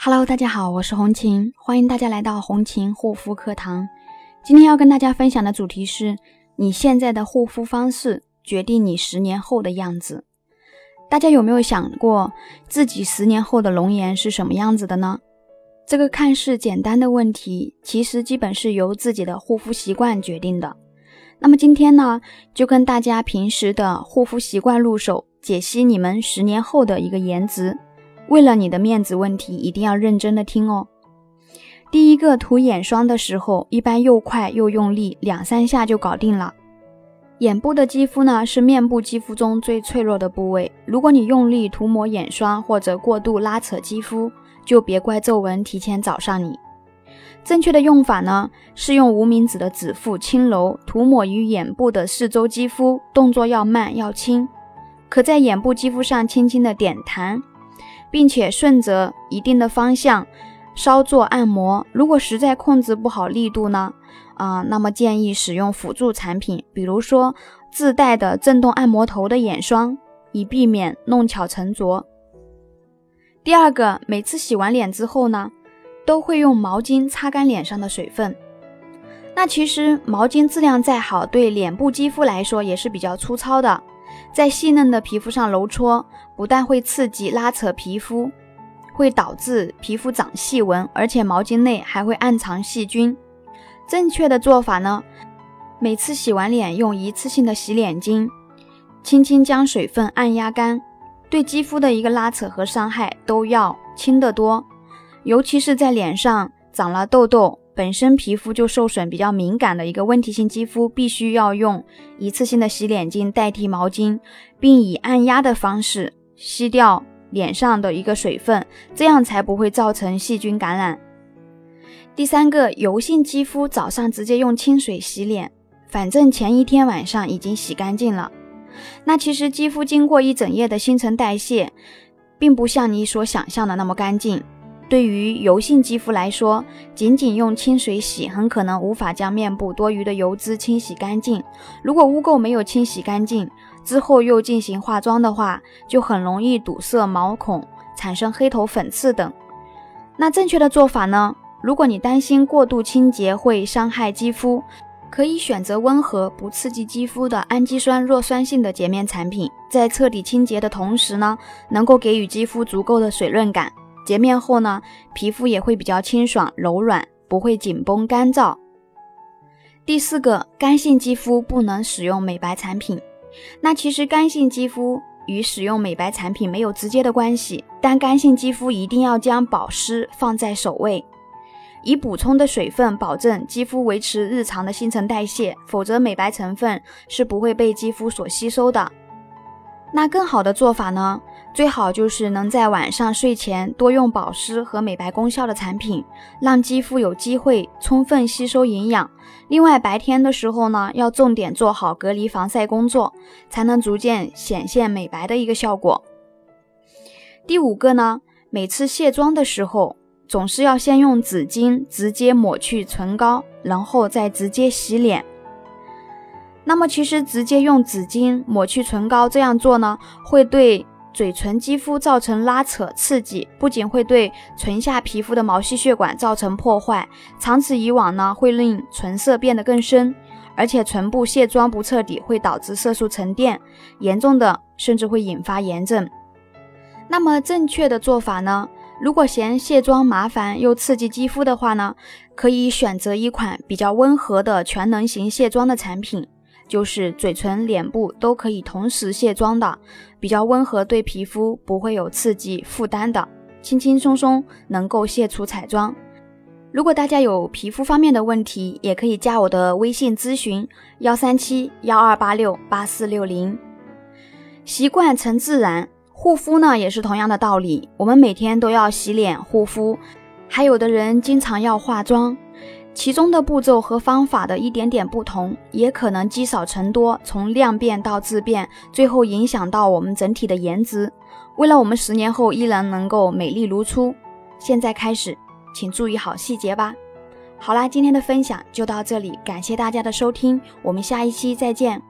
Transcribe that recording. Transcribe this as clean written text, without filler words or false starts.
Hello， 大家好，我是红琴，欢迎大家来到红琴护肤课堂。今天要跟大家分享的主题是，你现在的护肤方式决定你10年后的样子。大家有没有想过自己10年后的容颜是什么样子的呢？这个看似简单的问题，其实基本是由自己的护肤习惯决定的。那么今天呢，就跟大家平时的护肤习惯入手，解析你们10年后的一个颜值。为了你的面子问题，一定要认真的听哦。第一个，涂眼霜的时候，一般又快又用力，2-3下就搞定了。眼部的肌肤呢，是面部肌肤中最脆弱的部位，如果你用力涂抹眼霜或者过度拉扯肌肤，就别怪皱纹提前找上你。正确的用法呢，是用无名指的指腹轻揉，涂抹于眼部的四周肌肤，动作要慢要轻，可在眼部肌肤上轻轻的点弹，并且顺着一定的方向稍作按摩。如果实在控制不好力度呢，那么建议使用辅助产品，比如说自带的震动按摩头的眼霜，以避免弄巧成拙。第二个，每次洗完脸之后呢，都会用毛巾擦干脸上的水分。那其实毛巾质量再好，对脸部肌肤来说也是比较粗糙的，在细嫩的皮肤上揉搓，不但会刺激拉扯皮肤，会导致皮肤长细纹，而且毛巾内还会暗藏细菌。正确的做法呢，每次洗完脸用一次性的洗脸巾，轻轻将水分按压干，对肌肤的一个拉扯和伤害都要轻得多。尤其是在脸上长了痘痘，本身皮肤就受损比较敏感的一个问题性肌肤，必须要用一次性的洗脸巾代替毛巾，并以按压的方式吸掉脸上的一个水分，这样才不会造成细菌感染。第三个，油性肌肤早上直接用清水洗脸，反正前一天晚上已经洗干净了。那其实肌肤经过一整夜的新陈代谢，并不像你所想象的那么干净。对于油性肌肤来说，仅仅用清水洗很可能无法将面部多余的油脂清洗干净，如果污垢没有清洗干净之后又进行化妆的话，就很容易堵塞毛孔，产生黑头粉刺等。那正确的做法呢，如果你担心过度清洁会伤害肌肤，可以选择温和不刺激肌肤的氨基酸弱酸性的洁面产品，在彻底清洁的同时呢，能够给予肌肤足够的水润感，洁面后呢，皮肤也会比较清爽柔软，不会紧绷干燥。第四个，干性肌肤不能使用美白产品。那其实干性肌肤与使用美白产品没有直接的关系，但干性肌肤一定要将保湿放在首位，以补充的水分保证肌肤维持日常的新陈代谢，否则美白成分是不会被肌肤所吸收的。那更好的做法呢，最好就是能在晚上睡前多用保湿和美白功效的产品，让肌肤有机会充分吸收营养。另外白天的时候呢，要重点做好隔离防晒工作，才能逐渐显现美白的一个效果。第五个呢，每次卸妆的时候，总是要先用纸巾直接抹去唇膏，然后再直接洗脸。那么其实直接用纸巾抹去唇膏，这样做呢，会对嘴唇肌肤造成拉扯刺激，不仅会对唇下皮肤的毛细血管造成破坏，长此以往呢，会令唇色变得更深，而且唇部卸妆不彻底会导致色素沉淀，严重的甚至会引发炎症。那么正确的做法呢，如果嫌卸妆麻烦又刺激肌肤的话呢，可以选择一款比较温和的全能型卸妆的产品，就是嘴唇脸部都可以同时卸妆的，比较温和，对皮肤不会有刺激负担的，轻轻松松能够卸除彩妆。如果大家有皮肤方面的问题，也可以加我的微信咨询137-1286-8460。习惯成自然，护肤呢也是同样的道理，我们每天都要洗脸护肤，还有的人经常要化妆，其中的步骤和方法的一点点不同，也可能积少成多，从量变到质变，最后影响到我们整体的颜值。为了我们10年后依然能够美丽如初，现在开始，请注意好细节吧。好啦，今天的分享就到这里，感谢大家的收听，我们下一期再见。